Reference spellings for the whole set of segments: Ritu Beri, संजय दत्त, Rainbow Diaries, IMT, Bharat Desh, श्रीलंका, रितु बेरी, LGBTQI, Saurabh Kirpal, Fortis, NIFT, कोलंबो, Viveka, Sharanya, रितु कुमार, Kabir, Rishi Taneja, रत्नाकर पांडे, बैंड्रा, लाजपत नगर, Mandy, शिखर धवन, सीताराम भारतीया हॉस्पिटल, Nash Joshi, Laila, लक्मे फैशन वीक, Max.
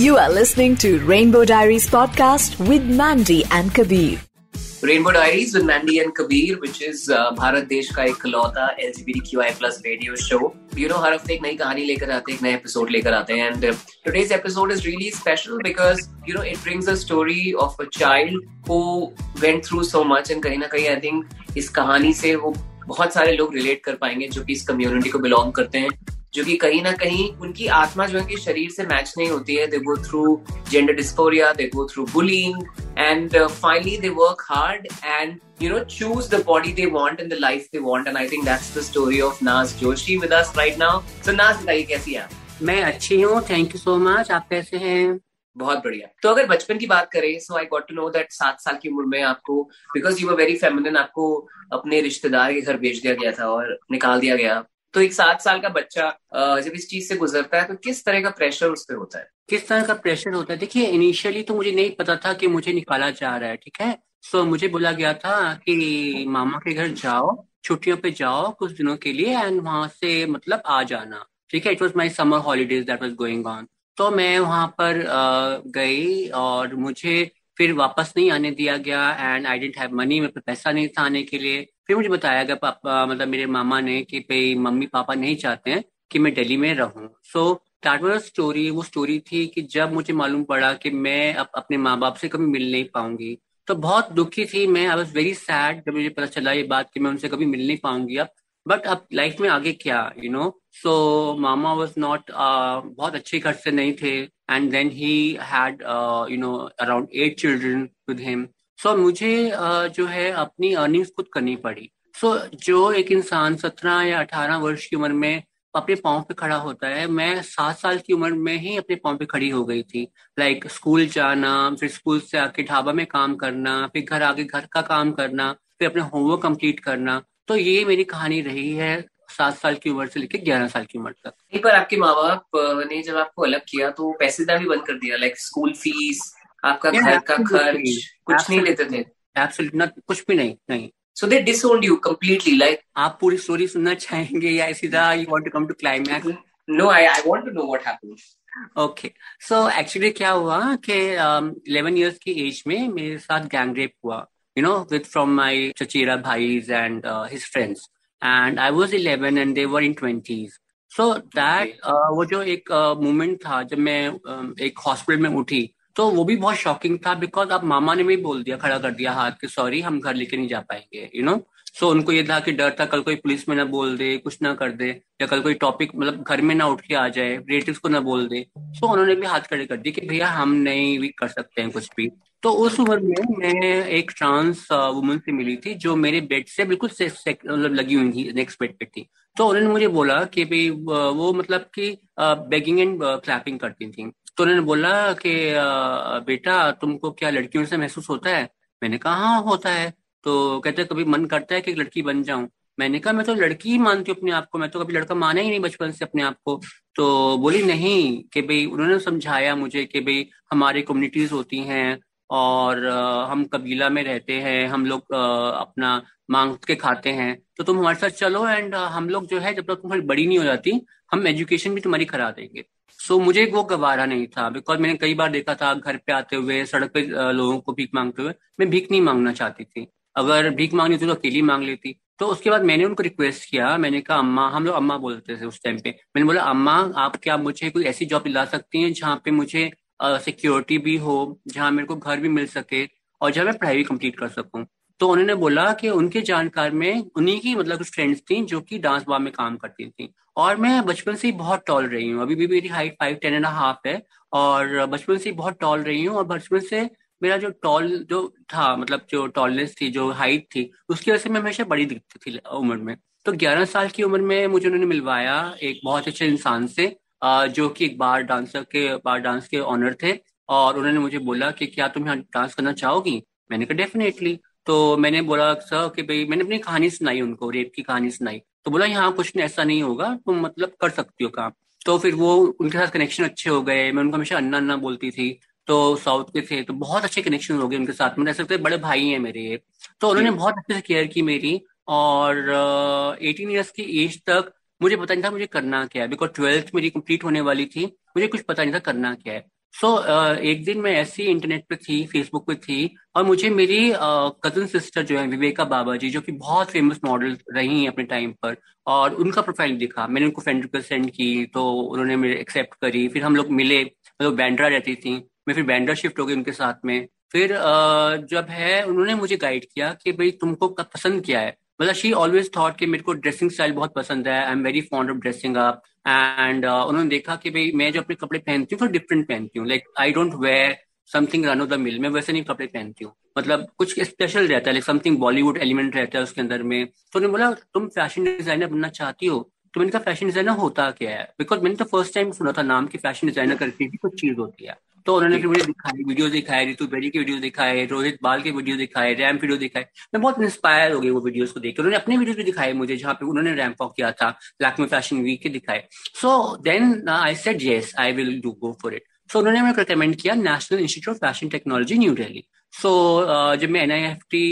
You are listening to Rainbow Diaries podcast with Mandy and Kabir. Rainbow Diaries with Mandy and Kabir, which is Bharat Desh का इकलौता LGBTQI plus radio show. You know, हर हफ्ते एक नई कहानी लेकर आते हैं, एक नया एपिसोड लेकर आते हैं. And today's episode is really special because, you know, it brings a story of a child who went through so much. And कहीं ना कहीं I think इस कहानी से वो बहुत सारे लोग relate कर पाएंगे जो कि इस community को belong करते हैं, जो कि कहीं ना कहीं उनकी आत्मा जो है शरीर से मैच नहीं होती है. They go through gender dysphoria, they go through bullying and finally they work hard and you know, choose the body they want and the life they want. And I think that's the story of Nash Joshi with us right now. So Nash, बताइए कैसी है? मैं अच्छी हूँ, thank you so much. आप कैसे हैं? बहुत बढ़िया. तो अगर बचपन की बात करें, so I got to know that 7 साल की उम्र में आपको, because you were very feminine, आपको अपने रिश्तेदार के घर भेज दिया गया था और निकाल दिया गया. तो एक 7 साल का बच्चा जब इस चीज से गुजरता है तो किस तरह का प्रेशर उस पे होता है? किस तरह का प्रेशर होता है? देखिए, इनिशियली तो मुझे नहीं पता था कि मुझे निकाला जा रहा है, ठीक है. सो मुझे बोला गया था कि मामा के घर जाओ, छुट्टियों पे जाओ कुछ दिनों के लिए एंड वहां से मतलब आ जाना, ठीक है. It was my summer holidays that was going on. तो मैं वहां पर गई और मुझे फिर वापस नहीं आने दिया गया and I didn't have money, मेरे पे पैसा नहीं था आने के लिए. फिर मुझे बताया गया पापा, मतलब मेरे मामा ने, कि भाई मम्मी पापा नहीं चाहते हैं कि मैं दिल्ली में रहूं. So that was a story. वो स्टोरी थी कि जब मुझे मालूम पड़ा कि मैं अब अपने माँ बाप से कभी मिल नहीं पाऊंगी, तो बहुत दुखी थी मैं. आई वॉज वेरी सैड जब मुझे पता चला ये बात कि मैं उनसे कभी मिल नहीं पाऊंगी अब. बट अब लाइफ में आगे क्या, यू नो. सो मामा वॉज नॉट, बहुत अच्छे घर से नहीं थे and then he had you know around 8 children with him. So मुझे जो है अपनी अर्निंग्स खुद करनी पड़ी. सो जो एक इंसान 17 या 18 वर्ष की उम्र में अपने पाँव पे खड़ा होता है, मैं 7 साल की उम्र में ही अपने पाँव पे खड़ी हो गई थी. लाइक स्कूल जाना, फिर स्कूल से आके ढाबा में काम करना, फिर घर आके घर का काम करना, फिर अपने होमवर्क कंप्लीट करना. तो ये मेरी कहानी रही है 7 साल की उम्र से लेकर 11 साल की उम्र तक. एक बार आपके माँ बाप ने जब आपको अलग किया तो पैसेदार भी बंद कर दिया, लाइक स्कूल फीस, आपका घर का खर्च, कुछ नहीं लेते थे? एब्सोल्युटली कुछ भी नहीं. So they disowned you completely. Like आप पूरी स्टोरी सुनना चाहेंगे या सीधा you want to come to climax? No, I want to know what happened. Okay, so actually क्या हुआ कि 11 इयर्स की एज में मेरे साथ गैंग रेप हुआ, you know, with from my चचेरा भाईज and his friends. And I was 11 and they were in 20s. So that वो जो एक moment था जब मैं एक हॉस्पिटल में उठी, तो वो भी बहुत शॉकिंग था बिकॉज अब मामा ने भी बोल दिया, खड़ा कर दिया हाथ के, सॉरी हम घर लेके नहीं जा पाएंगे, यू नो. सो उनको ये था कि डर था कल कोई पुलिस में ना बोल दे, कुछ ना कर दे, या कल कोई टॉपिक मतलब घर में ना उठ के आ जाए, रिलेटिव्स को ना बोल दे. सो उन्होंने भी हाथ खड़े कर दिए कि भैया हम नहीं भी कर सकते हैं कुछ भी. तो उस उम्र में मैं एक ट्रांस वुमन से मिली थी जो मेरे बेड से बिल्कुल मतलब लगी हुई थी, नेक्स्ट बेड पे थी. तो उन्होंने मुझे बोला कि भाई वो मतलब कि बेगिंग एंड क्लैपिंग करती थी. तो उन्होंने बोला कि बेटा तुमको क्या लड़कियों से महसूस होता है? मैंने कहा हाँ होता है. तो कहते कभी मन करता है कि लड़की बन जाऊं? मैंने कहा मैं तो लड़की ही मानती हूँ अपने आप को, मैं तो कभी लड़का माना ही नहीं बचपन से अपने आप को. तो बोली नहीं कि भाई, उन्होंने समझाया मुझे कि भाई हमारी कम्युनिटीज होती हैं और हम कबीला में रहते हैं, हम लोग अपना मांग के खाते हैं, तो तुम हमारे साथ चलो एंड हम लोग जो है जब तक तुम्हारी बड़ी नहीं हो जाती हम एजुकेशन भी तुम्हारी करा देंगे. सो मुझे वो गवारा नहीं था बिकॉज मैंने कई बार देखा था घर पे आते हुए, सड़क पे लोगों को भीख मांगते हुए. मैं भीख नहीं मांगना चाहती थी, अगर भीख मांगनी होती तो अकेली मांग लेती. तो उसके बाद मैंने उनको रिक्वेस्ट किया, मैंने कहा अम्मा, हम लोग अम्मा बोलते थे उस टाइम पे, मैंने बोला अम्मा आप क्या मुझे कोई ऐसी जॉब दिला सकती हैं जहाँ पे मुझे सिक्योरिटी भी हो, जहाँ मेरे को घर भी मिल सके और जहाँ मैं पढ़ाई भी कंप्लीट कर सकूँ. तो उन्होंने बोला कि उनके जानकार में उन्हीं की मतलब कुछ फ्रेंड्स थी जो कि डांस बार में काम करती थी. और मैं बचपन से ही बहुत टॉल रही हूँ, अभी भी मेरी हाइट 5'10.5" है और बचपन से ही बहुत टॉल रही हूँ. और बचपन से मेरा जो टॉल जो था, मतलब जो टॉलनेस थी, जो हाइट थी, उसकी वजह से मैं हमेशा बड़ी दिखती थी उम्र में. तो 11 साल की उम्र में मुझे उन्होंने मिलवाया एक बहुत अच्छे इंसान से जो कि एक बार डांस के ऑनर थे. और उन्होंने मुझे बोला कि क्या तुम यहाँ डांस करना चाहोगी? मैंने कहा डेफिनेटली. तो मैंने बोला सर कि भाई, मैंने अपनी कहानी सुनाई उनको, रेप की कहानी सुनाई. तो बोला यहाँ कुछ नहीं, ऐसा नहीं होगा, तुम मतलब कर सकती हो काम. तो फिर वो उनके साथ कनेक्शन अच्छे हो गए. मैं उनको हमेशा अन्ना बोलती थी, तो साउथ के थे, तो बहुत अच्छे कनेक्शन हो गए उनके साथ. मैंने ऐसे बड़े भाई हैं मेरे, तो उन्होंने बहुत अच्छे से केयर की मेरी. और 18 इयर्स की एज तक मुझे पता नहीं था मुझे करना क्या है, बिकॉज 12th मेरी कंप्लीट होने वाली थी, मुझे कुछ पता नहीं था करना क्या है. एक दिन मैं ऐसी इंटरनेट पे थी, फेसबुक पे थी, और मुझे मेरी कजन सिस्टर जो है विवेका बाबा जी, जो कि बहुत फेमस मॉडल रही हैं अपने टाइम पर, और उनका प्रोफाइल दिखा। मैंने उनको फ्रेंड रिक्वेस्ट सेंड की, तो उन्होंने मेरे एक्सेप्ट करी। फिर हम लोग मिले, मतलब बैंड्रा रहती थी मैं, फिर बैंड्रा शिफ्ट हो गई उनके साथ में। फिर जब है उन्होंने मुझे गाइड किया कि भाई तुमको पसंद क्या है। मतलब शी ऑलवेज थॉट कि मेरे को ड्रेसिंग स्टाइल बहुत पसंद है, I am very fond of dressing up. And उन्होंने देखा कि भाई मैं जो अपने कपड़े पहनती हूँ तो डिफरेंट पहनती हूँ, like I don't wear something run of the mill, मैं वैसे नहीं कपड़े पहनती हूँ, मतलब कुछ स्पेशल रहता है, लाइक समथिंग बॉलीवुड एलिमेंट रहता है उसके अंदर में। तो उन्होंने बोला तुम फैशन डिजाइनर बनना चाहती हो, तो मैंने कहा फैशन डिजाइनर होता क्या है, बिकॉज मैंने तो फर्स्ट टाइम सुना था नाम कि फैशन डिजाइनर करके भी कुछ चीज होती है। तो उन्होंने फिर मुझे दिखाई, वीडियो दिखाए, रितु बेरी के वीडियो दिखाए, रोहित बाल के वीडियो दिखाए, रैंप वीडियो दिखाए। मैं बहुत इंस्पायर हो गई वो वीडियोस को देख के। उन्होंने अपने वीडियोस भी दिखाए मुझे, जहाँ पे उन्होंने रैंप वॉक किया था, लक्मे फैशन वीक के दिखाए। So then I said yes, I will do go for it. So उन्होंने मेरे को रिकमेंड किया national institute of fashion technology new Delhi. So जब मैं NIFT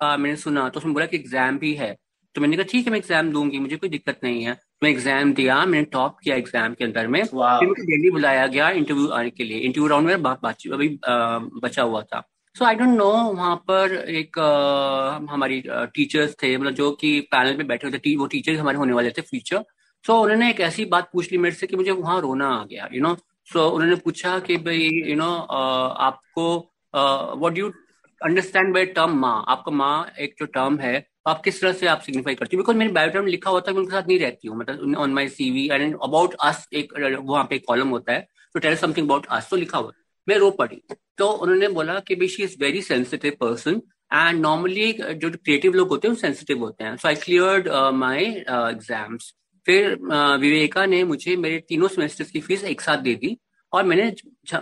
का मैंने सुना, तो उसमें बोला कि एग्जाम भी है, तो मैंने कहा ठीक है मैं एग्जाम दूंगी, मुझे कोई दिक्कत नहीं है। मैं एग्जाम दिया, मैंने टॉप किया एग्जाम के अंदर में। फिर मुझे दिल्ली बुलाया गया इंटरव्यू आने के लिए। इंटरव्यू राउंड में अभी बचा हुआ था। सो आई डोंट नो, वहाँ पर एक हमारी टीचर्स थे, मतलब जो कि पैनल पे बैठे हुए थे, वो टीचर्स हमारे होने वाले थे फ्यूचर। सो उन्होंने एक ऐसी बात पूछ ली मेरे से कि मुझे वहाँ रोना आ गया, यू नो। सो उन्होंने पूछा कि भाई यू नो आपको what do you understand by term माँ, आपका माँ एक जो टर्म है आप किस तरह से आप सिग्निफाई करती हो, बिकॉज मेरे बायोटर्म लिखा होता है, मैं उनके साथ नहीं रहती हूँ, मतलब on my CV and about us एक वहाँ पे कॉलम होता है, तो टेल समथिंग अबाउट अस, तो लिखा हुआ है। मैं रो पड़ी। तो उन्होंने बोला कि भाई she is very sensitive person and normally जो क्रिएटिव लोग होते हैं वो सेंसिटिव होते हैं। So I cleared my exams. फिर विवेका ने मुझे मेरे तीनों सेमेस्टर्स की फीस एक साथ दे दी, और मैंने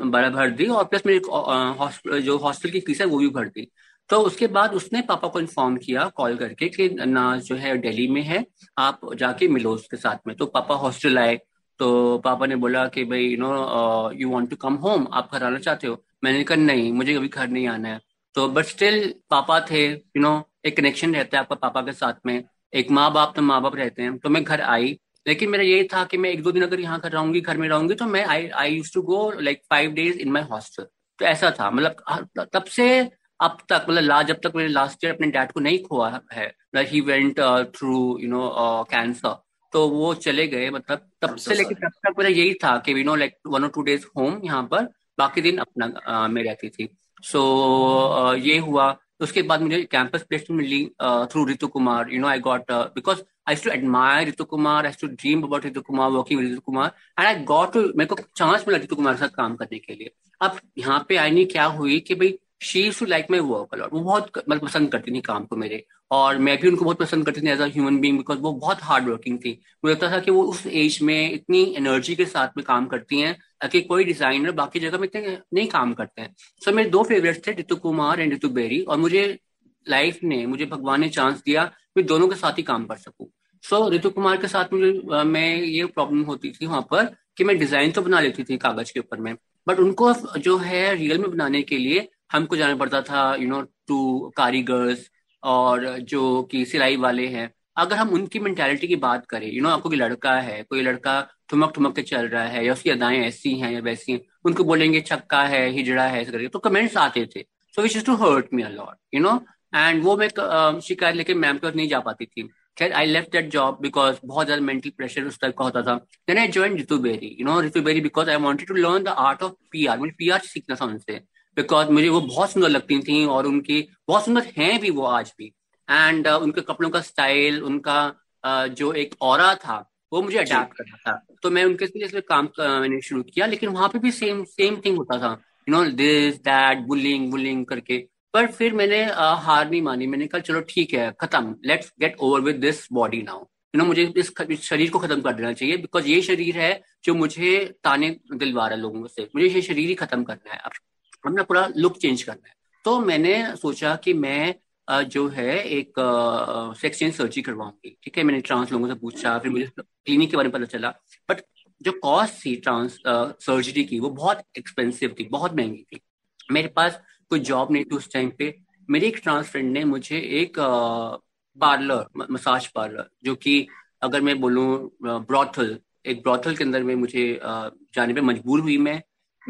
भर दी, और प्लस मेरे जो हॉस्टल की फीस है वो भी भर दी। तो उसके बाद उसने पापा को इन्फॉर्म किया कॉल करके कि नाश जो है दिल्ली में है, आप जाके मिलो उसके साथ में। तो पापा हॉस्टल आए, तो पापा ने बोला कि भाई you know you want to come home, आप घर आना चाहते हो। मैंने कहा नहीं, मुझे अभी घर नहीं आना है। तो बट स्टिल पापा थे, यू नो एक कनेक्शन रहता है आपका पापा के साथ में, एक माँ बाप तो माँ बाप रहते हैं। तो मैं घर आई, लेकिन मेरा यही था कि मैं 1-2 दिन अगर यहाँ घर में रहूंगी तो मैं I use to go like 5 days in my hostel. तो ऐसा था, मतलब तब से अब तक, मतलब जब तक मैंने लास्ट ईयर अपने डैड को नहीं खोया है, he went through you know cancer, तो वो चले गए, मतलब तब से लेके तब तक मेरा यही था कि you know like 1 or 2 days home यहाँ पर, बाकी दिन अपना में रहती थी। सो ये हुआ। उसके बाद मुझे कैंपस प्लेसमेंट मिली through रितु कुमार, you know I got, because I used to admire रितु कुमार, I used to dream about रितु कुमार, working with रितु कुमार, and I got, मेरे को चांस मिला रितु कुमार के साथ काम करने के लिए। अब यहाँ पे आईनी क्या हुई कि भाई she used to like my work a lot, वो बहुत मतलब पसंद करती थी काम को मेरे, और मैं भी उनको बहुत पसंद करती थी as a human being, because वो बहुत हार्ड वर्किंग थी। मुझे लगता था कि वो उस एज में इतनी एनर्जी के साथ में काम करती हैं कि कोई डिजाइनर बाकी जगह में इतने नहीं काम करते हैं। सो मेरे 2 फेवरेट्स थे रितु कुमार एंड रितु बेरी, और मुझे लाइफ ने, मुझे भगवान ने चांस दिया मैं दोनों के साथ ही काम कर सकूँ। सो रितु कुमार के साथ मुझे मैं ये प्रॉब्लम होती थी वहाँ पर कि मैं डिजाइन तो बना लेती थी कागज के ऊपर में, बट उनको जो है रियल में बनाने के लिए हमको जाना पड़ता था यू नो टू कारीगर्स और जो कि सिलाई वाले हैं। अगर हम उनकी मेंटालिटी की बात करें, यू नो आपको कोई लड़का है, कोई लड़का ठुमक के चल रहा है, या उसकी अदाएं ऐसी हैं या वैसी हैं, उनको बोलेंगे छक्का है, हिजड़ा है, ऐसे करके, तो कमेंट्स आते थे। So which is to hurt me a lot, you know, and वो मैं शिकायत लेके मैम के पास नहीं जा पाती थी। खैर I left that job because बहुत ज्यादा मेंटल प्रेशर उस टाइप का होता था। Then I join रितु बेरी, you know रितु बेरी because I wanted to learn the art of PR, मुझे PR सीखना था उनसे, बिकॉज मुझे वो बहुत सुंदर लगती थी और उनकी बहुत सुंदर हैं भी वो आज भी। एंड उनके कपड़ों का स्टाइल, उनका जो एक ऑरा था वो मुझे अडैप्ट करना था, तो मैं उनके लिए इसलिए काम मैंने शुरू किया। लेकिन वहां पे भी सेम थिंग होता था, you know this that bullying करके। पर फिर मैंने हार नहीं मानी, मैंने कहा चलो ठीक है खत्म, let's get over with this body now, you know मुझे इस शरीर को खत्म कर देना चाहिए, बिकॉज ये शरीर है जो मुझे ताने दिलवा रहा है लोगों से, मुझे ये शरीर ही खत्म करना है, अपना पूरा लुक चेंज करना है। तो मैंने सोचा कि मैं जो है एक सेक्स चेंज सर्जरी करवाऊंगी, ठीक है। मैंने ट्रांस लोगों से पूछा, फिर मुझे क्लिनिक के बारे में पता चला, बट जो कॉस्ट थी ट्रांस सर्जरी की वो बहुत एक्सपेंसिव थी, बहुत महंगी थी। मेरे पास कोई जॉब नहीं थी उस टाइम पे। मेरी एक ट्रांस फ्रेंड ने मुझे एक पार्लर, मसाज पार्लर, जो कि अगर मैं बोलूँ ब्रॉथल, एक ब्रॉथल के अंदर में मुझे जाने पर मजबूर हुई मैं।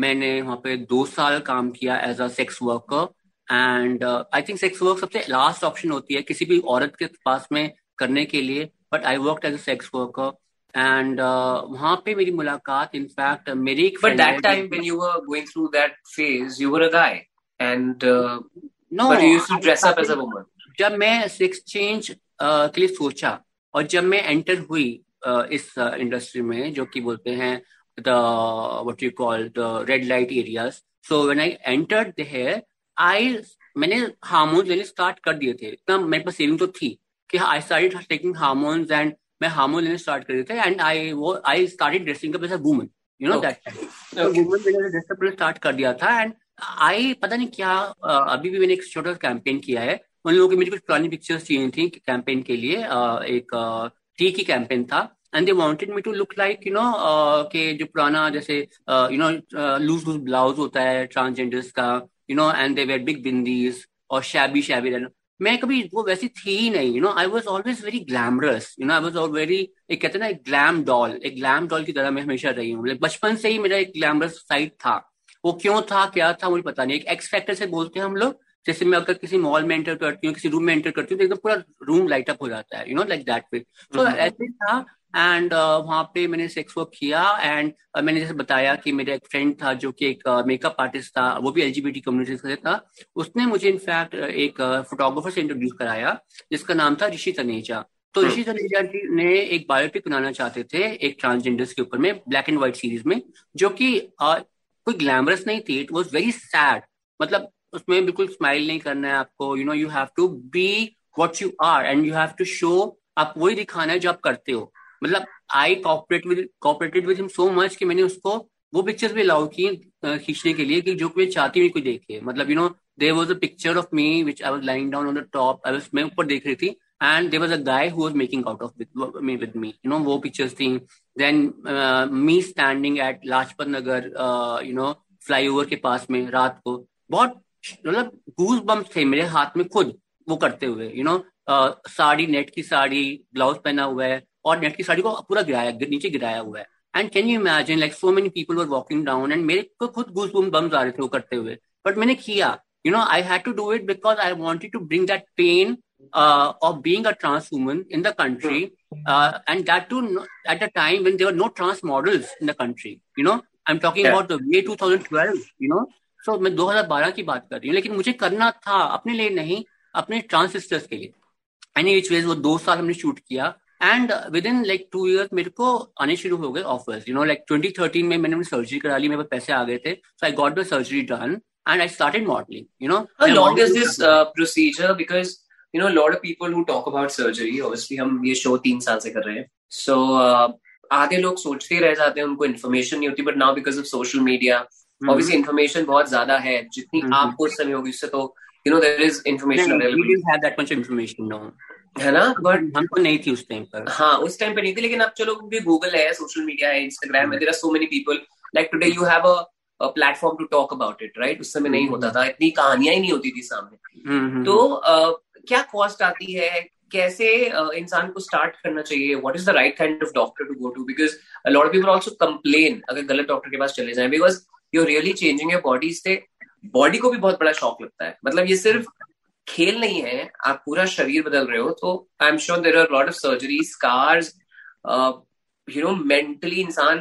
मैंने वहाँ पे 2 साल काम किया as a sex worker and I think sex work सबसे लास्ट ऑप्शन होती है किसी भी औरत के पास में करने के लिए, but I work as a sex worker and वहाँ पे मेरी मुलाकात इनफैक्ट मेरी एक but that time when you were going through that phase you were a guy and no but you used to dress up as a woman. जब मैं sex change के लिए सोचा और जब मैं एंटर हुई इस इंडस्ट्री में जो कि बोलते हैं the what you call the red light areas. So when I entered there, मैंने हार्मोन्स लेने स्टार्ट कर दिए थे. इतना मेरे पास सेविंग तो थी कि I started taking hormones and मैं हार्मोन लेने स्टार्ट कर दिए थे and I started dressing up as a woman. You know that time. So women मैंने dress up स्टार्ट कर दिया था and I पता नहीं क्या अभी भी मैंने एक छोटा कैंपेन किया है. उन लोगों की मुझे कुछ पुरानी पिक्चर्स चाहिए थी कैंपेन के लिए. एक टी की कैंपेन था. And they wanted me to look like, you know, के जो पुराना जैसे you know loose loose blouse होता है transgenders का, you know, and they wear big bindis और shabby shabby रहना. मैं कभी वो वैसी थी ही नहीं, you know. I was always very glamorous, you know. I was always very एक कहते हैं ना एक glam doll की तरह मैं हमेशा रही हूँ. मतलब बचपन से ही मेरा एक glamorous side था. वो क्यों था क्या था मुझे पता नहीं. एक X factor से बोलते हैं हम लोग. जैसे मैं अगर किसी मॉल में एंटर करती हूँ किसी रूम में एंटर करती हूँ तो एकदम पूरा रूम लाइट अप हो जाता है, you know, like that way. So ऐसे था. एंड वहाँ पे मैंने सेक्स वर्क किया एंड मैंने जैसे बताया कि मेरा एक फ्रेंड था जो कि एक मेकअप आर्टिस्ट था, वो भी एलजीबीटी कम्युनिटी से था. उसने मुझे इनफैक्ट एक फोटोग्राफर से इंट्रोड्यूस कराया जिसका नाम था ऋषि तनेजा. तो ऋषि तनेजा जी ने एक बायोपिक बनाना चाहते थे एक ट्रांसजेंडर्स के ऊपर में ब्लैक एंड व्हाइट सीरीज में, जो कि कोई ग्लैमरस नहीं थी. It was very sad. मतलब उसमें बिल्कुल स्माइल नहीं करना है आपको, you know. You have to be what you are and you have to show. आप वही दिखाना है जो आप करते हो. मतलब I cooperated with him so much कि मैंने उसको वो पिक्चर्स भी अलाउ की खींचने के लिए कि जो मैं चाहती हूँ कोई देखे. मतलब you know there was a picture of me which I was lying down on the top. I was मैं ऊपर देख रही थी and there was a guy who was making out of with me, you no. वो pictures थी. Then me standing at लाजपत नगर, you know, flyover के पास में रात को. बहुत मतलब गूज बम्प्स थे मेरे हाथ में खुद वो करते हुए, यू नो. साड़ी नेट की साड़ी ब्लाउज पहना हुआ है और नेट की साड़ी को पूरा नीचे गिराया हुआ है. And can you imagine like so many people were walking down and मेरे को खुद गूज़बम्स आ रहे थे वो करते हुए. बट मैंने किया, you know. I had to do it because I wanted to bring that pain of being a trans woman in the country and that too at a time when there were no trans models in the country, you know. I am talking about the year 2012, you know. So मैं 2012 की बात कर रही हूँ. लेकिन मुझे करना था अपने लिए नहीं, अपने ट्रांस सिस्टर्स के लिए. एनी विच वेज वो 2 साल हमने शूट किया and within like 2 years मेरे को आने शुरू हो गए ऑफर्स, यू नो. लाइक 2013 में मैंने सर्जरी करा ली, मेरे पास पैसे आ गए थे. So I got my surgery done and I started modelling, you know. How long is this procedure because you know lot of people who talk about surgery. Obviously हम ये शो 3 साल से कर रहे हैं. सो आधे लोग सोचते रह जाते हैं, उनको इन्फॉर्मेशन नहीं होती. But now because of social media obviously information बहुत ज्यादा है. जितनी आपको समय होगी उससे तो you know there is information available. We didn't have that much information, no, है ना. बट हमको नहीं थी उस टाइम पर. हाँ, उस टाइम पर नहीं थी. लेकिन अब चलो भी गूगल है, सोशल मीडिया है, इंस्टाग्राम है. There are so many people like today you have a platform to talk about it, right? उस समय नहीं होता था, इतनी कहानियां ही नहीं होती थी सामने. तो क्या कॉस्ट आती है, कैसे इंसान को स्टार्ट करना चाहिए, what is the right kind of doctor to go to? Because a lot of people also complain अगर गलत डॉक्टर के पास चले जाए because you really changing your body. से बॉडी को भी बहुत बड़ा शॉक लगता है. मतलब ये सिर्फ खेल नहीं है, आप पूरा शरीर बदल रहे हो. तो I am sure there are lot of surgery scars, you know. Mentally इंसान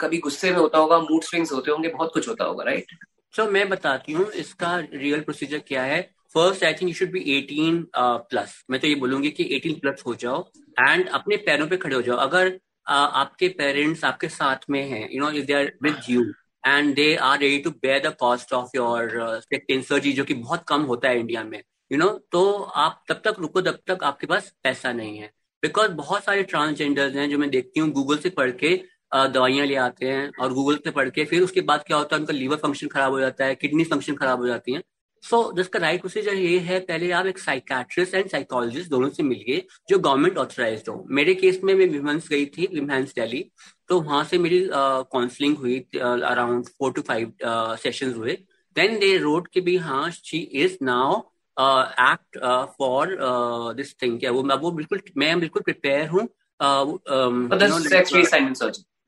कभी गुस्से में होता होगा, मूड स्विंग्स होते होंगे, बहुत कुछ होता होगा, राइट? सो मैं बताती हूँ इसका रियल प्रोसीजर क्या है. First I think you should be 18+. मैं तो ये बोलूंगी कि 18+ हो जाओ एंड अपने पैरों पे खड़े हो जाओ. अगर आपके पेरेंट्स आपके साथ में हैं, you know, if they are with you and they are ready to bear the cost of your surgery, जो कि बहुत कम होता है इंडिया में, you know. तो आप तब तक रुको तब तक आपके पास पैसा नहीं है. बिकॉज बहुत सारे ट्रांसजेंडर्स हैं जो मैं देखती हूँ गूगल से पढ़ के दवाइयाँ ले आते हैं और गूगल से पढ़ के फिर उसके बाद क्या होता है, उनका लीवर फंक्शन खराब हो जाता है, किडनी फंक्शन खराब हो जाती है. सो जिसका राइट प्रोसीजर ये है, पहले आप एक साइकेट्रिस्ट एंड साइकोलॉजिस्ट दोनों से मिलिए जो गवर्नमेंट ऑथराइज्ड हो. मेरे केस में मैं विम्स गई थी, विम्स दिल्ली. तो वहां से मेरी काउंसलिंग हुई, अराउंड 4 to 5 सेशंस हुए. देन दे रोड के भी हाँ she is now act for this thing. वो बिल्कुल मैं बिल्कुल प्रिपेयर हूँ.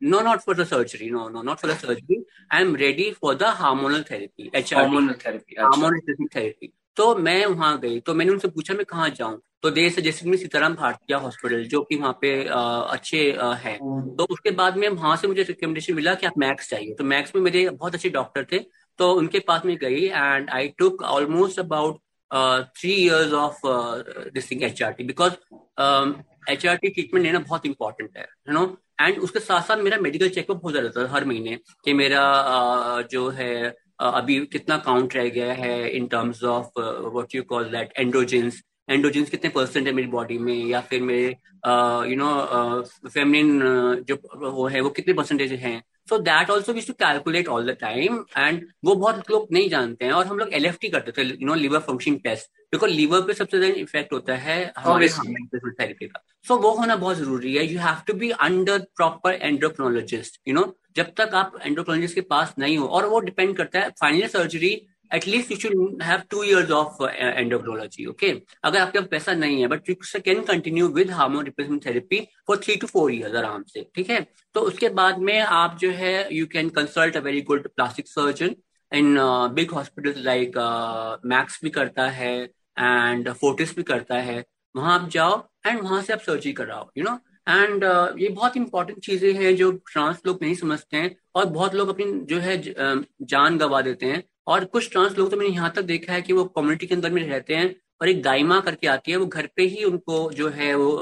No, not for the surgery. No, not for the surgery. I'm ready for the hormonal therapy. Hormonal therapy. Hormonal therapy. तो मैं वहाँ गई, तो मैंने उनसे पूछा मैं कहाँ जाऊँ, तो they suggested me सीताराम भारतीया हॉस्पिटल, जो कि वहाँ पे अच्छे है। तो उसके बाद में वहाँ से मुझे रिकमेंडेशन मिला कि आप मैक्स जाइए। तो मैक्स में मेरे बहुत अच्छे डॉक्टर थे, तो उनके पास में गई and I took almost about 3 years of this thing HRT, because HRT treatment लेना बहुत इंपॉर्टेंट है, यू नो। एंड उसके साथ साथ मेरा मेडिकल चेकअप बहुत ज्यादा था हर महीने, कि मेरा जो है अभी कितना काउंट रह गया है in terms of what you call that androgens कितने परसेंट है मेरी बॉडी में, या फिर मेरे यू नो फेमिनिन जो वो है वो कितने परसेंटेज हैं। So that also we to calculate all the time, and वो बहुत लोग नहीं जानते हैं। और हम लोग LFT करते थे, you know, liver function test, because liver पे सबसे ज्यादा इफेक्ट होता है हमारे थेरेपी का। सो वो होना बहुत जरूरी है। You have to be under proper endocrinologist, you know. जब तक आप एंड्रोक्रोनोलॉजिस्ट के पास नहीं हो, और वो डिपेंड करता है, final surgery at least you should have 2 years of endocrinology, okay. अगर आपके पास पैसा नहीं है, but you can continue with hormone replacement therapy for 3 to 4 years आराम से, ठीक है। तो उसके बाद में आप जो है you can consult a very good plastic surgeon in big hospital like Max भी करता है एंड फोर्टिस भी करता है। वहां आप जाओ एंड वहां से आप सर्जरी कराओ, यू नो। एंड ये बहुत इंपॉर्टेंट चीजें हैं जो ट्रांस लोग नहीं समझते हैं, और बहुत लोग अपनी जो है जान गंवा देते हैं। और कुछ ट्रांस लोग तो मैंने यहाँ तक देखा है कि वो कम्युनिटी के अंदर में रहते हैं, और एक दाइमा करके आती है, वो घर पे ही उनको जो है वो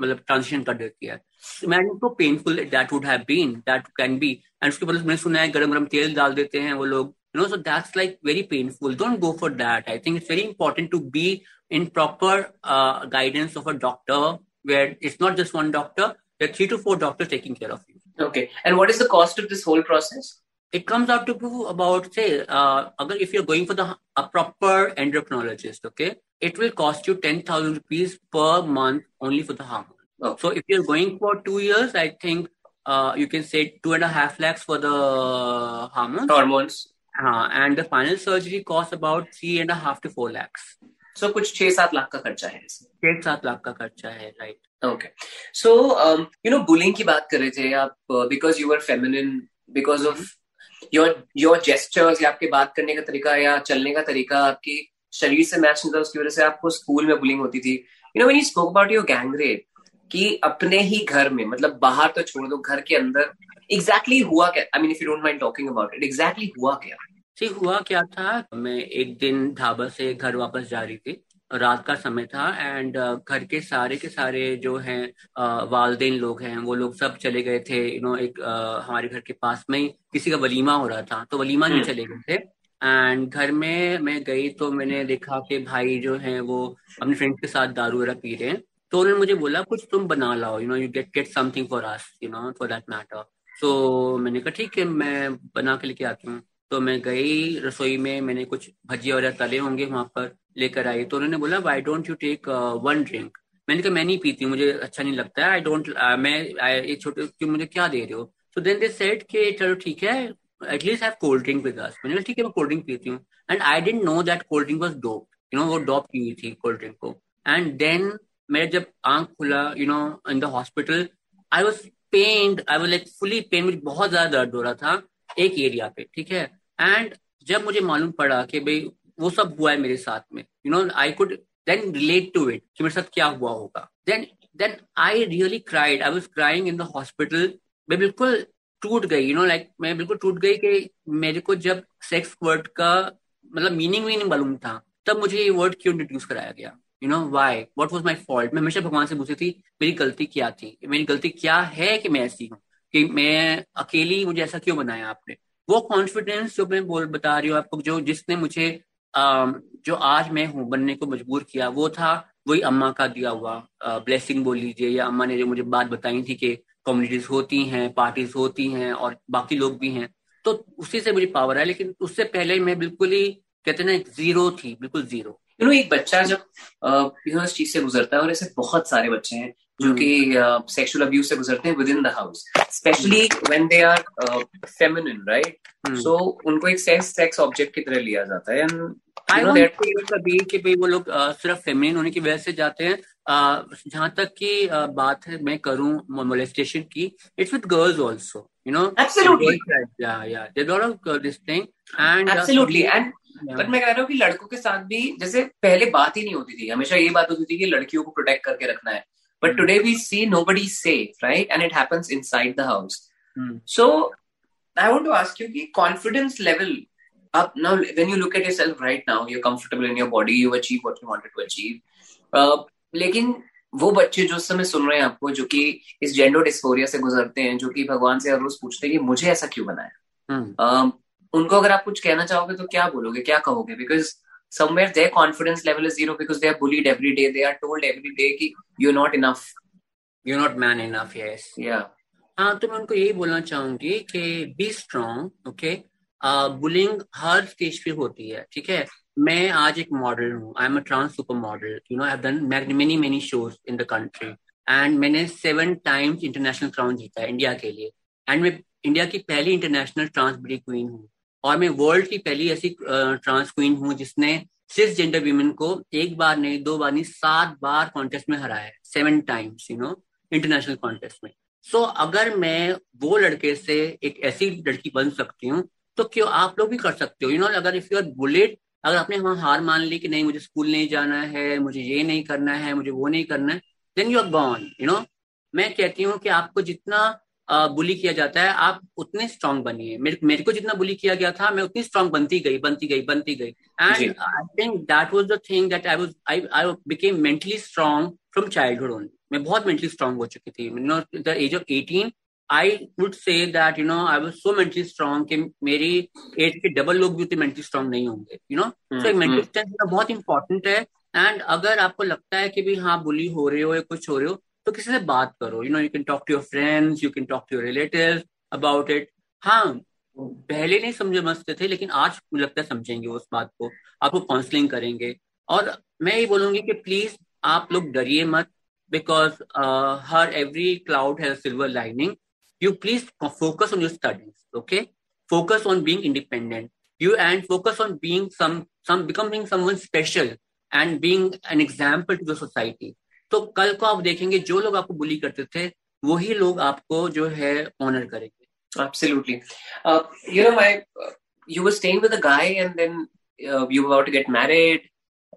मतलब ट्रांजिशन कर देती है। इमेजिन तो painful that would have been, that can be. And उसके बाद मैंने सुना है गरम गरम तेल डाल देते हैं वो लोग, you know. So that's like very painful, don't go for that. I think it's very important to be in proper guidance of a doctor, where it's not just one doctor, there are 3 to 4 doctors taking care of you. Okay. And what is the cost of this whole process? It comes out to about, say, if you're going for a proper endocrinologist, okay, it will cost you 10,000 rupees per month only for the hormone. Okay. So if you're going for 2 years, I think you can say 2.5 lakhs for the hormones. And the final surgery costs about 3.5 to 4 lakhs. So, कुछ 6-7 लाख का खर्चा है, 6-7 लाख का खर्चा है, right. Okay, so you know, bullying की बात कर रहे थे आप, because you are feminine, because of your gestures, या आपके बात करने का तरीका या चलने का तरीका आपकी शरीर से मैच नहीं था, उसकी वजह से आपको स्कूल में बुलिंग होती थी। You know, when you spoke about your gang rape, कि अपने ही घर में, मतलब बाहर तो छोड़ दो, घर के अंदर एग्जैक्टली हुआ क्या? I mean, if you don't mind talking about it, exactly हुआ क्या? सी, हुआ क्या था, मैं एक दिन ढाबा से घर वापस जा रही थी, रात का समय था, एंड घर के सारे जो हैं वालदेन लोग हैं वो लोग सब चले गए थे, यू नो। एक हमारे घर के पास में किसी का वलीमा हो रहा था, तो वलीमा नहीं चले गए थे। एंड घर में मैं गई तो मैंने देखा कि भाई जो है वो अपने फ्रेंड्स के साथ दारू वगैरह पी रहे हैं। तो उन्होंने मुझे बोला कुछ तुम बना लाओ, you know, you get something for us, you know, for that matter. So मैंने कहा ठीक है, मैं बना के लेके आती हूँ। तो मैं गई रसोई में, मैंने कुछ भजिया वगैरह तले होंगे वहां पर, लेकर आई। तो उन्होंने बोला why don't you take one drink. मैंने कहा मैं नहीं पीती, मुझे अच्छा नहीं लगता है, ये छोटे मुझे क्या दे रहे हो। तो देन दे सेड कि चलो ठीक है, at least have cold drink with us. मैंने कहा ठीक है, मैं कोल्ड ड्रिंक पीती हूँ। And I didn't know that cold drink was dope, you no, वो डॉप की हुई थी कोल्ड ड्रिंक को। एंड देन मेरा जब आंख खुला, you know, in the hospital, I was pained, I was like fully pain, मुझे बहुत ज्यादा दर्द हो रहा था एक एरिया पे, ठीक है। एंड जब मुझे मालूम पड़ा कि भाई वो सब हुआ है मेरे साथ में, you know, I could then relate to it कि मेरे साथ क्या हुआ होगा। Then I really cried, I was crying in the hospital. मैं बिल्कुल टूट गई, यू नो, लाइक मैं बिल्कुल टूट गई कि मेरे को जब सेक्स वर्ड का मतलब मीनिंग भी नहीं मालूम था, तब मुझे ये वर्ड क्यों इंट्रोड्यूस कराया गया, you know, why, what was my fault. मैं हमेशा भगवान से पूछती थी मेरी गलती क्या थी, मेरी गलती क्या है कि मैं ऐसी हूँ, कि मैं अकेली, मुझे ऐसा क्यों बनाया आपने। वो कॉन्फिडेंस जो मैं बता रही हूँ आपको, जो जिसने मुझे जो आज मैं हूँ बनने को मजबूर किया, वो था वही अम्मा का दिया हुआ ब्लेसिंग बोल लीजिए, या अम्मा ने जो मुझे बात बताई थी कि कम्युनिटीज होती हैं, पार्टीज होती हैं, और बाकी लोग भी हैं, तो उसी से मुझे पावर है। लेकिन उससे पहले मैं बिल्कुल ही, कहते ना, जीरो थी, बिल्कुल जीरो। यू नो, एक बच्चा जब इस चीज से गुजरता है, और ऐसे बहुत सारे बच्चे हैं जो कि सेक्सुअल अब्यूज से गुजरते हैं with in the house, specially when they are feminine, right. सो उनको एक सेक्स ऑब्जेक्ट की तरह लिया जाता है, एंड कि वो लोग सिर्फ फेमिनिन होने की वजह से जाते हैं. जहां तक की बात है मैं करूं मोलेस्टेशन की, it's with girls also, you know. Absolutely, yeah yeah they don't have this thing. And absolutely and but मैं कह रहा हूं कि लड़कों के साथ भी जैसे पहले बात ही नहीं होती थी, हमेशा ये बात होती थी कि लड़कियों को प्रोटेक्ट करके रखना है, but today we see nobody safe, right, and it happens inside the house. So I want to ask you कि confidence level up now when you look at yourself right now, you're comfortable in your body, you achieve what you wanted to achieve. लेकिन वो बच्चे जो उस समय सुन रहे हैं आपको, जो कि इस जेंडर डिस्फोरिया से गुजरते हैं, जो कि भगवान से हर रोज पूछते हैं कि मुझे ऐसा क्यों बनाया, उनको अगर आप कुछ कहना चाहोगे तो क्या बोलोगे, क्या कहोगे? Because somewhere their confidence level is zero because they are bullied every day, they are told every day कि you're not enough, you're not man enough. Yes, yeah. हाँ, तो मैं उनको यही बोलना चाहूंगी कि be strong, okay. बुलिंग हर स्टेज पे होती है, ठीक है. मैं आज एक मॉडल हूँ, I am a trans super model, you know. I have done many many shows in the country and मैंने 7 times इंटरनेशनल क्राउन जीता है इंडिया के लिए. एंड मैं इंडिया की पहली इंटरनेशनल ट्रांस ब्री क्वीन हूँ और मैं वर्ल्ड की पहली ऐसी ट्रांस क्वीन हूँ जिसने सिर्फ जेंडर वीमेन को एक बार नहीं, 2 बार नहीं, 7 बार कॉन्टेस्ट में हराया है. 7 times, you know, international contest में. सो अगर मैं वो लड़के से एक ऐसी लड़की बन सकती हूँ तो क्यों आप लोग भी कर सकते हो, यू नो. अगर इफ यू आर बुलेट, अगर आपने वहां हार मान ली कि नहीं मुझे स्कूल नहीं जाना है, मुझे ये नहीं करना है, मुझे वो नहीं करना है, then you are gone, you know. मैं कहती हूँ कि आपको जितना बुली किया जाता है आप उतने स्ट्रांग बनिए. मेरे को जितना बुली किया गया था मैं उतनी स्ट्रांग बनती गई. And I think that was the thing that I became mentally strong from childhood only. मैं बहुत मेंटली स्ट्रांग हो चुकी थी, you know. The age of 18 I would say that, you know, I was so mentally strong कि मेरी as के double लोग भी उतने mentally strong नहीं होंगे, you know. So एक mental strength बहुत important है. And अगर आपको लगता है कि भी हाँ bully हो रहे हो या कुछ हो रहे हो तो किसी से बात करो, you know. You can talk to your friends, you can talk to your relatives about it. हाँ, पहले नहीं समझते थे लेकिन आज मुझे लगता है समझेंगे उस बात को, आपको काउंसलिंग करेंगे. और मैं ये बोलूंगी कि प्लीज आप लोग डरिए मत, बिकॉज हर every cloud has silver lining. You please focus on your studies, okay? Focus on being independent. You and focus on being becoming someone special and being an example to the society. तो कल को आप देखेंगे जो लोग आपको बुली करते थे वही लोग आपको जो है ऑनर करेंगे. Absolutely. You know, you were staying with a guy and then you were about to get married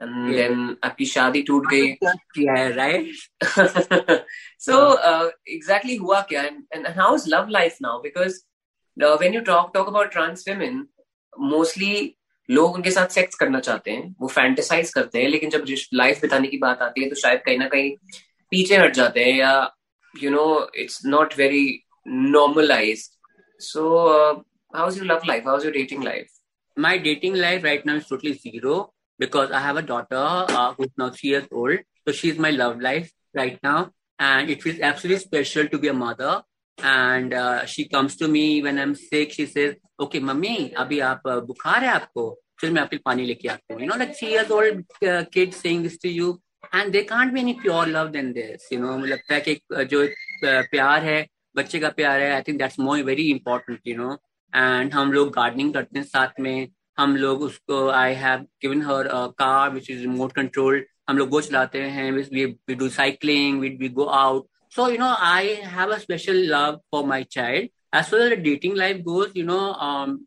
and yeah. then आपकी शादी टूट गई. Yeah, right? So exactly hua kya and how is love life now? Because when you talk about trans women, mostly लोग उनके साथ sex करना चाहते हैं, वो फैंटेसाइज करते हैं, लेकिन जब लाइफ बिताने की बात आती है तो शायद कहीं ना कहीं पीछे हट जाते हैं या you know it's not very normalised. So how is your love life, how is your dating life? My dating life right now is totally zero. Because I have a daughter who's now 3 years old. So she's my love life right now. And it feels absolutely special to be a mother. And she comes to me when I'm sick. She says, okay, mummy, abhi aap bukhar hai aapko. Chal main aapke liye pani leke aata hu. You know, like 3 years old kid saying this to you. And there can't be any pure love than this. You know, mujhe lagta hai ki jo प्यार है, बच्चे का प्यार है. I think that's more very important, you know. And हम लोग gardening करते हैं साथ में. हम लोग उसको I have given her car which is remote controlled. हम लोग वो चलाते हैं. We do cycling, we go out. So you know I have a special love for my child. As far as dating life goes, you know,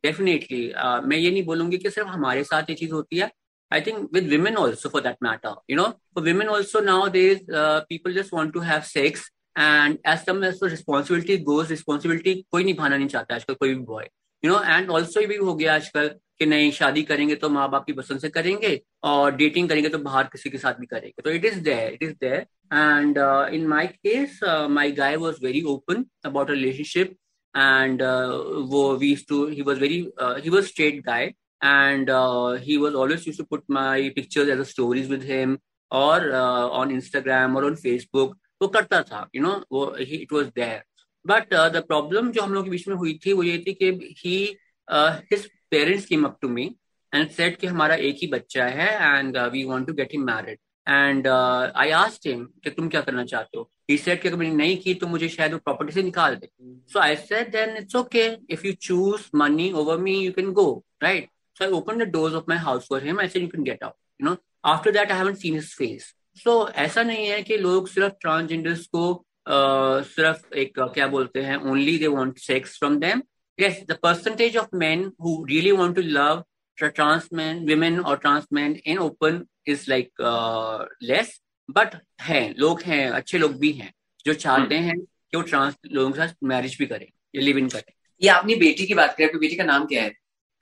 definitely मैं ये नहीं बोलूंगी कि सिर्फ हमारे साथ ये चीज होती है. I think with women also for that matter, you know. For women also now there people just want to have sex and as some responsibility goes, responsibility कोई निभाना नहीं चाहता आजकल, कोई भी boy, you know. And also भी हो गया आजकल कि नहीं शादी करेंगे तो माँ बाप की पसंद से करेंगे और डेटिंग करेंगे तो बाहर किसी के साथ भी करेंगे. तो it is there and in my case my guy was very open about relationship and वो we to he was straight guy and he was always used to put my pictures as a stories with him और on Instagram और on Facebook वो करता था, you know. वो it was there but the problem जो हम लोग के बीच में हुई थी वो ये थी कि his parents came up to me and said कि हमारा एक ही बच्चा है and we want to get him married and I asked him कि तुम क्या करना चाहते हो. He said कि अगर मैंने नहीं की तो मुझे शायद वो प्रॉपर्टी से निकाल दे. So I said then it's okay if you choose money over me you can go, right? So I opened the doors of my house for him. I said, you can get out. You know, after that, I haven't seen his face. So ऐसा नहीं है कि लोग सिर्फ transgenders को सिर्फ एक क्या बोलते हैं, only they want sex from them. Yes, the percentage of men who really want to love trans men, women or trans men in open is like less. But हैं लोग, हैं अच्छे लोग भी हैं जो चाहते हैं कि वो ट्रांस लोगों के साथ मैरिज भी करें या लिव इन करें. ये आपने बेटी की बात करें, आपकी बेटी का नाम क्या है?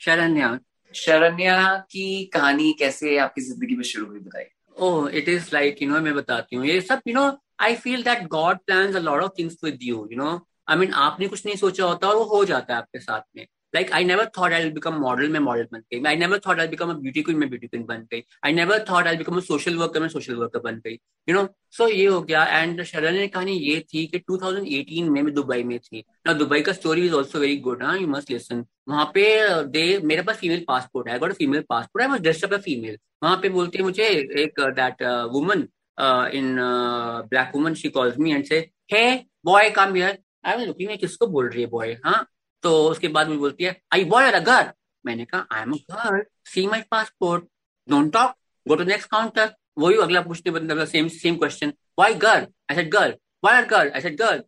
शरण्या. शरण्या की कहानी कैसे आपकी जिंदगी में शुरू हुई, बताइए. Oh, it is like, you know, मैं बताती हूँ ये सब. You know, I feel that God plans a lot of things with you. You know, I mean, आपने कुछ नहीं सोचा होता और वो हो जाता है आपके साथ में. Like, I never thought I'll become model, मैं मॉडल बन गई. I never thought I'll become a beauty queen, मैं beauty queen बन गई. I never thought I'll become a social worker, मैं social worker बन गई. You know, so ये हो गया. And शरण्या की कहानी ये थी कि 2018 में मैं दुबई में थी. Now, दुबई का story is also very good, huh? You must listen. वहाँ पे मेरे पास फीमेल पासपोर्ट है. I got a female passport. I was dressed up as female. वहाँ पे बोलती है मुझे एक that woman in black woman, she calls me and say, hey boy, come here. I was looking at किसको बोल रही है boy, हाँ. तो उसके बाद मुझे बोलती है, I boy or a girl. मैंने कहा, I am a girl. See my passport. Don't talk. Go to next counter. वही अगला पूछते बंदा same question. Why girl? I said girl. Why are girl? I said girl.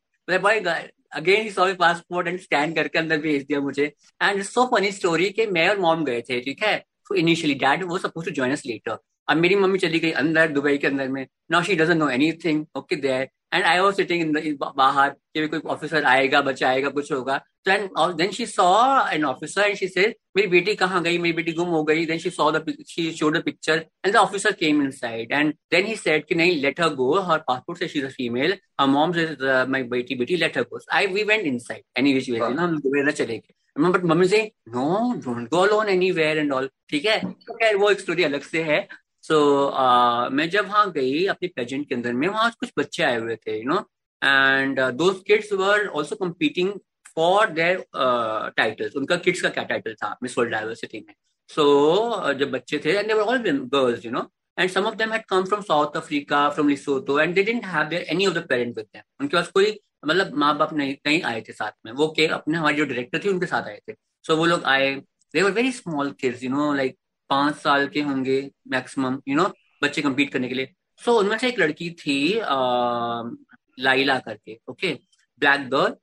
Why girl? Again he saw my passport and scan करके अंदर भेज दिया मुझे. And so funny story कि मैं और मॉम गए थे, ठीक है. So initially, dad was supposed to join us later. अब मेरी मम्मी चली गई अंदर दुबई के अंदर में. Now she doesn't know anything. Okay, there. And I was sitting in the बाहर कि कोई ऑफिसर आएगा, बचाएगा, कुछ होगा. So then she saw an officer and she said, मेरी बेटी कहाँ गई? मेरी बेटी गुम हो गई. Then she saw she showed the picture and the officer came inside and then he said कि नहीं, let her go. Her passport says she's a female. Her mom says my बेटी, let her go. So we went inside. Anyway, she was, हम Dubai ना चले गए. But mummy say, no, don't go alone anywhere and all. ठीक है, खैर वो एक स्टोरी अलग से है. So, मैं जब वहाँ गई अपने पेजेंट के अंदर में, वहाँ कुछ बच्चे आए हुए थे, you know, and those kids were also competing for their titles. उनका किड्स का क्या टाइटल था मिस वर्ल्ड डाइवर्सिटी में. So, जब बच्चे थे, and they were all girls, you know, and some of them had come from South Africa, from Lesotho, and they didn't have any of the parents with them. उनके पास कोई मतलब माँ बाप नहीं आए थे साथ में. वो के अपने हमारे जो डायरेक्टर थे उनके साथ आए थे. सो वो लोग आए. They were very small kids, you know, like 5 साल के होंगे मैक्सिमम, यू नो, बच्चे कम्पीट करने के लिए. सो उनमें से एक लड़की थी लाइला करके, okay, black girl,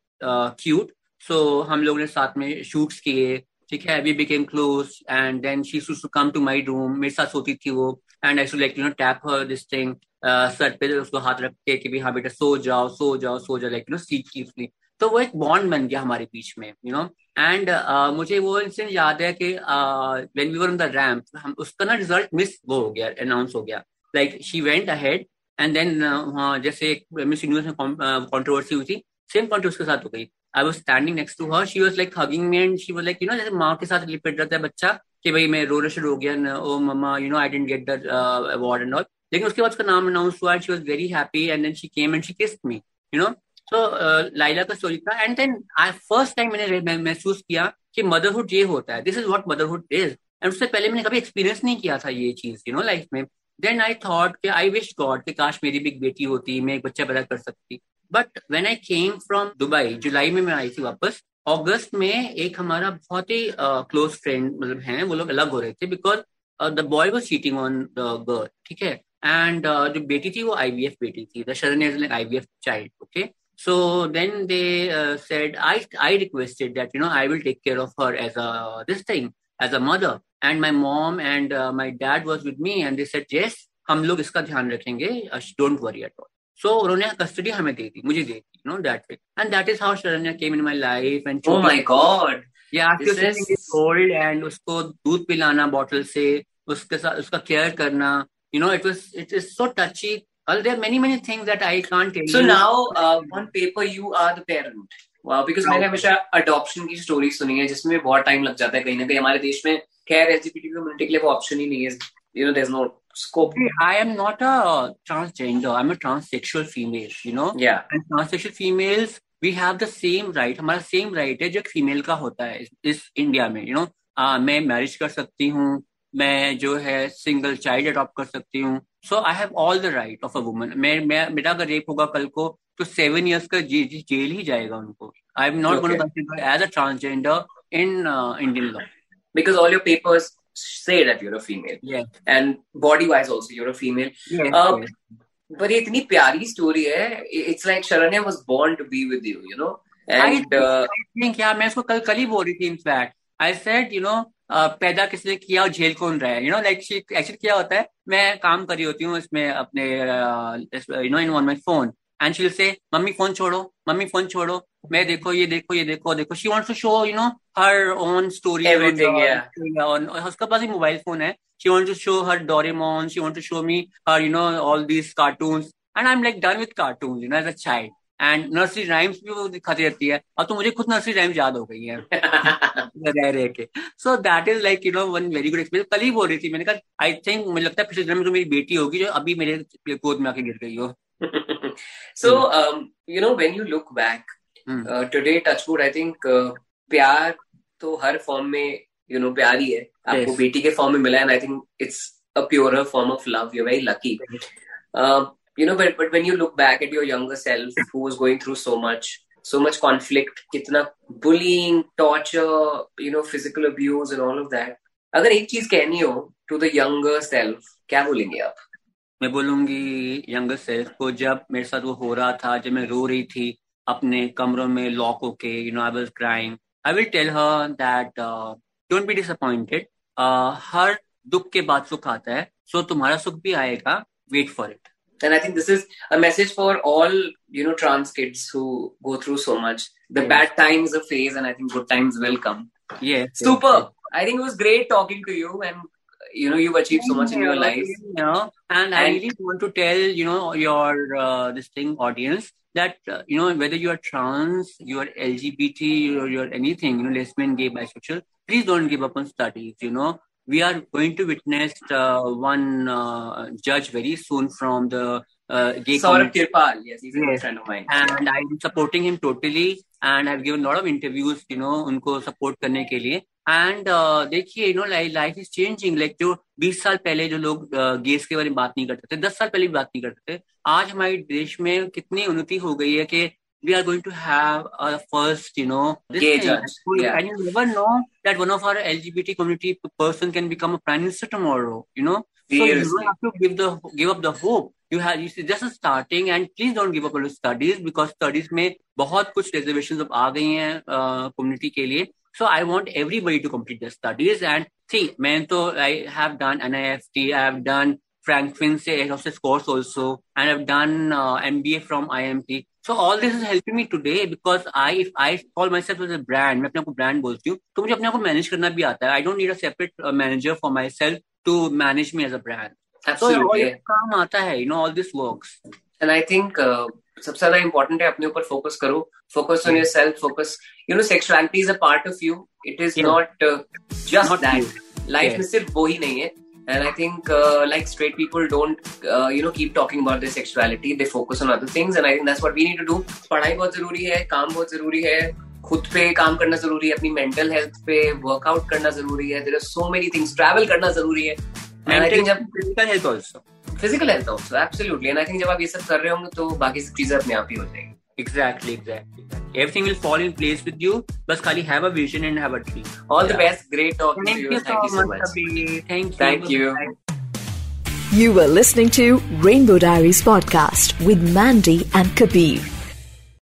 cute. So हम लोगों ने साथ में शूट्स किए, ठीक है. We became close and then she used to come to my room. मेरे साथ सोती थी वो and I used to like, you know, tap her this thing सर पे, उसको हाथ रख के कि भी हाँ बेटा सो जाओ सो जाओ सो जाओ, लाइक यू नो सीरियसली. तो वो एक बॉन्ड बन गया हमारे बीच में, यू नो. एंड मुझे वो इंसिडेंट याद है कि when we were on the ramp, उसका ना रिजल्ट मिस वो हो गया, अनाउंस हो गया. Like she went ahead and then वहाँ जैसे मिस यूनिवर्स में कॉन्ट्रोवर्सी हुई थी, सेम कॉन्ट्रोवर्सी के साथ हो गई. I was standing next to her, she was like hugging me and she was like, you know, जैसे माँ के साथ लिपट रहता है बच्चा कि भाई मैं रोना शुरू हो गया, oh mamma, you know, I didn't get the award and all. लेकिन उसके बाद उसका नाम अनाउंस हुआ and she was very happy and then she came and she kissed me, you know. So Laila का स्टोरी था. And then I first time मैंने महसूस किया कि मदरहुड ये होता है, this is what motherhood is. And उससे पहले मैंने कभी एक्सपीरियंस नहीं किया था ये चीज, यू नो, लाइफ में. देन आई थॉट कि आई विश गॉड कि काश मेरी भी एक बेटी होती, मैं एक बच्चा पैदा कर सकती. But when I came from Dubai, जुलाई में मैं आई थी वापस, अगस्त में एक हमारा बहुत ही क्लोज फ्रेंड मतलब हैं, वो लोग अलग हो रहे थे because the boy was cheating on the girl, ठीक है. And जो बेटी थी वो IVF बेटी थी. The Sharanya is like IVF child, okay. So then they said, I requested that, you know, I will take care of her as a this thing, as a mother. And my mom and my dad was with me and they said, yes, हम लोग इसका ध्यान रखेंगे, don't worry at all. So उन्होंने custody हमें दे दी, मुझे दे दी, you know, that way. And that is how Sharanya came in my life. And oh my God. या ओल्ड एंड उसको दूध पिलाना बॉटल से, उसके साथ उसका केयर करना, you know, it is so touchy. There are many many things that I can't tell. So now on paper you are the parent. Wow, because मैंने हमेशा अडॉप्शन की स्टोरी सुनी है जिसमें बहुत टाइम लग जाता है कहीं ना कहीं हमारे देश में. खैर एलजीबीटी कम्युनिटी के लिए वो ऑप्शन ही नहीं है, you know, there's no scope. I am not a transgender, I'm a transsexual female, you know. Yeah. And transsexual females, we have the same right. हमारा सेम राइट है जो एक फीमेल का होता है इस इंडिया में, यू नो. मैं मैरिज कर सकती हूँ, मैं जो है सिंगल चाइल्ड अडॉप्ट कर सकती हूँ. So I have all the right of a woman. मेरा अगर रेप होगा कल को तो 7 years का जेल ही जाएगा उनको. I am not going to consider as a transgender in Indian law. because all your papers say that you're a female. Yeah. And body-wise also, you're a female. Yeah. But it's such a pyari story. Hai. It's like Sharanya was born to be with you, you know. And, I think, yeah, I was telling her in fact. I said, you know, पैदा किसने किया और झेल कौन रहा है, you know like actually क्या होता है, मैं काम कर रही होती हूँ इसमें अपने you know in on my phone and she will say mummy phone छोड़ो, मम्मी फोन छोड़ो, मैं देखो ये देखो ये देखो देखो, she wants to show you know her own story, उसके पास ही मोबाइल फोन है, she wants to show her Doraemon, she wants to show me her you know all these cartoons and I am like done with cartoons you know as a child and nursery rhymes भी वो दिखाती रहती है और तो मुझे खुद nursery rhymes याद हो गई है रह रह के, so that is like you know one very good experience. कल ही बोल रही थी, मैंने कहा आई थिंक मुझे लगता है पिछले जन्म में तो मेरी बेटी होगी जो अभी मेरे गोद में आके गिर गई हो। So you know when you look back today touchwood I think प्यार तो हर फॉर्म में यू नो प्यार ही है, आपको बेटी के फॉर्म में मिला and I think it's a pure form of love, you are very lucky. You know, but when you look back at your younger self, who was going through so much conflict, kitna bullying, torture, you know, physical abuse and all of that. अगर एक चीज कहनी हो to the younger self, क्या बोलेंगे आप? मैं बोलूंगी younger self को, जब मेरे साथ वो हो रहा था, जब मैं रो रही थी अपने कमरों में लॉक होके, you know, I was crying. I will tell her that don't be disappointed. हर दुख के बाद सुख आता है, so तुम्हारा सुख भी आएगा. Wait for it. And I think this is a message for all, you know, trans kids who go through so much. The bad times are a phase and I think good times will come. Yeah. Superb. I think it was great talking to you and, you know, you've achieved so much in your life. Yeah. And I really want to tell, you know, your, this thing audience that, you know, whether you are trans, you are LGBT, you are anything, you know, lesbian, gay, bisexual, please don't give up on studies, you know. We are going to witness one judge very soon from the gay community. Saurabh Kirpal, yes, he's a friend of mine. And I'm supporting him totally. And I've given a lot of interviews, you know, unko support karne ke liye. And देखिए, you know, life is changing. Like जो 20 साल पहले जो लोग gays के बारे में बात नहीं करते थे, 10 साल पहले भी बात नहीं करते थे, आज हमारे देश में कितनी उन्नति हो गई है कि we are going to have our first, you know, gay judge. Yeah. And you never know that one of our LGBT community person can become a prime minister tomorrow, you know. Seriously. So you don't have to give up the hope. You see, just starting and please don't give up on studies because studies में बहुत कुछ reservations अब आ गई हैं community के लिए. So I want everybody to complete their studies and see, I have done NIFT, I have done Frankfurt course also and I have done MBA from IMT. So all this is helping me today because if I call myself as a brand, मैं अपने आप को brand बोलती हूँ, तो मुझे अपने आप को manage करना भी आता है. I don't need a separate manager for myself to manage me as a brand. Absolutely. So all this काम आता है, you know, all this works. And I think सबसे ज़्यादा important है अपने ऊपर focus करो, focus on yourself, focus. You know, sexuality is a part of you. It is not just not that. You. Life में सिर्फ वो ही नहीं है. And I think like straight people don't, you know, keep talking about their sexuality. They focus on other things and I think that's what we need to do. पढ़ाई बहुत जरूरी है, काम बहुत जरूरी है, खुद पे काम करना जरूरी है, अपनी mental health पे workout करना जरूरी है. There are so many things. Travel करना जरूरी है. And I think physical health also. Physical health also, absolutely. And I think जब आप ये सब कर रहे होंगे तो बाकी सब चीजें अपने आप ही हो जाएंगी. Exactly. Everything will fall in place with you. Bas khali have a vision and have a dream. All the best. Great talking to you. Thank you so much. Thank you. You were listening to Rainbow Diaries podcast with Mandy and Kabir.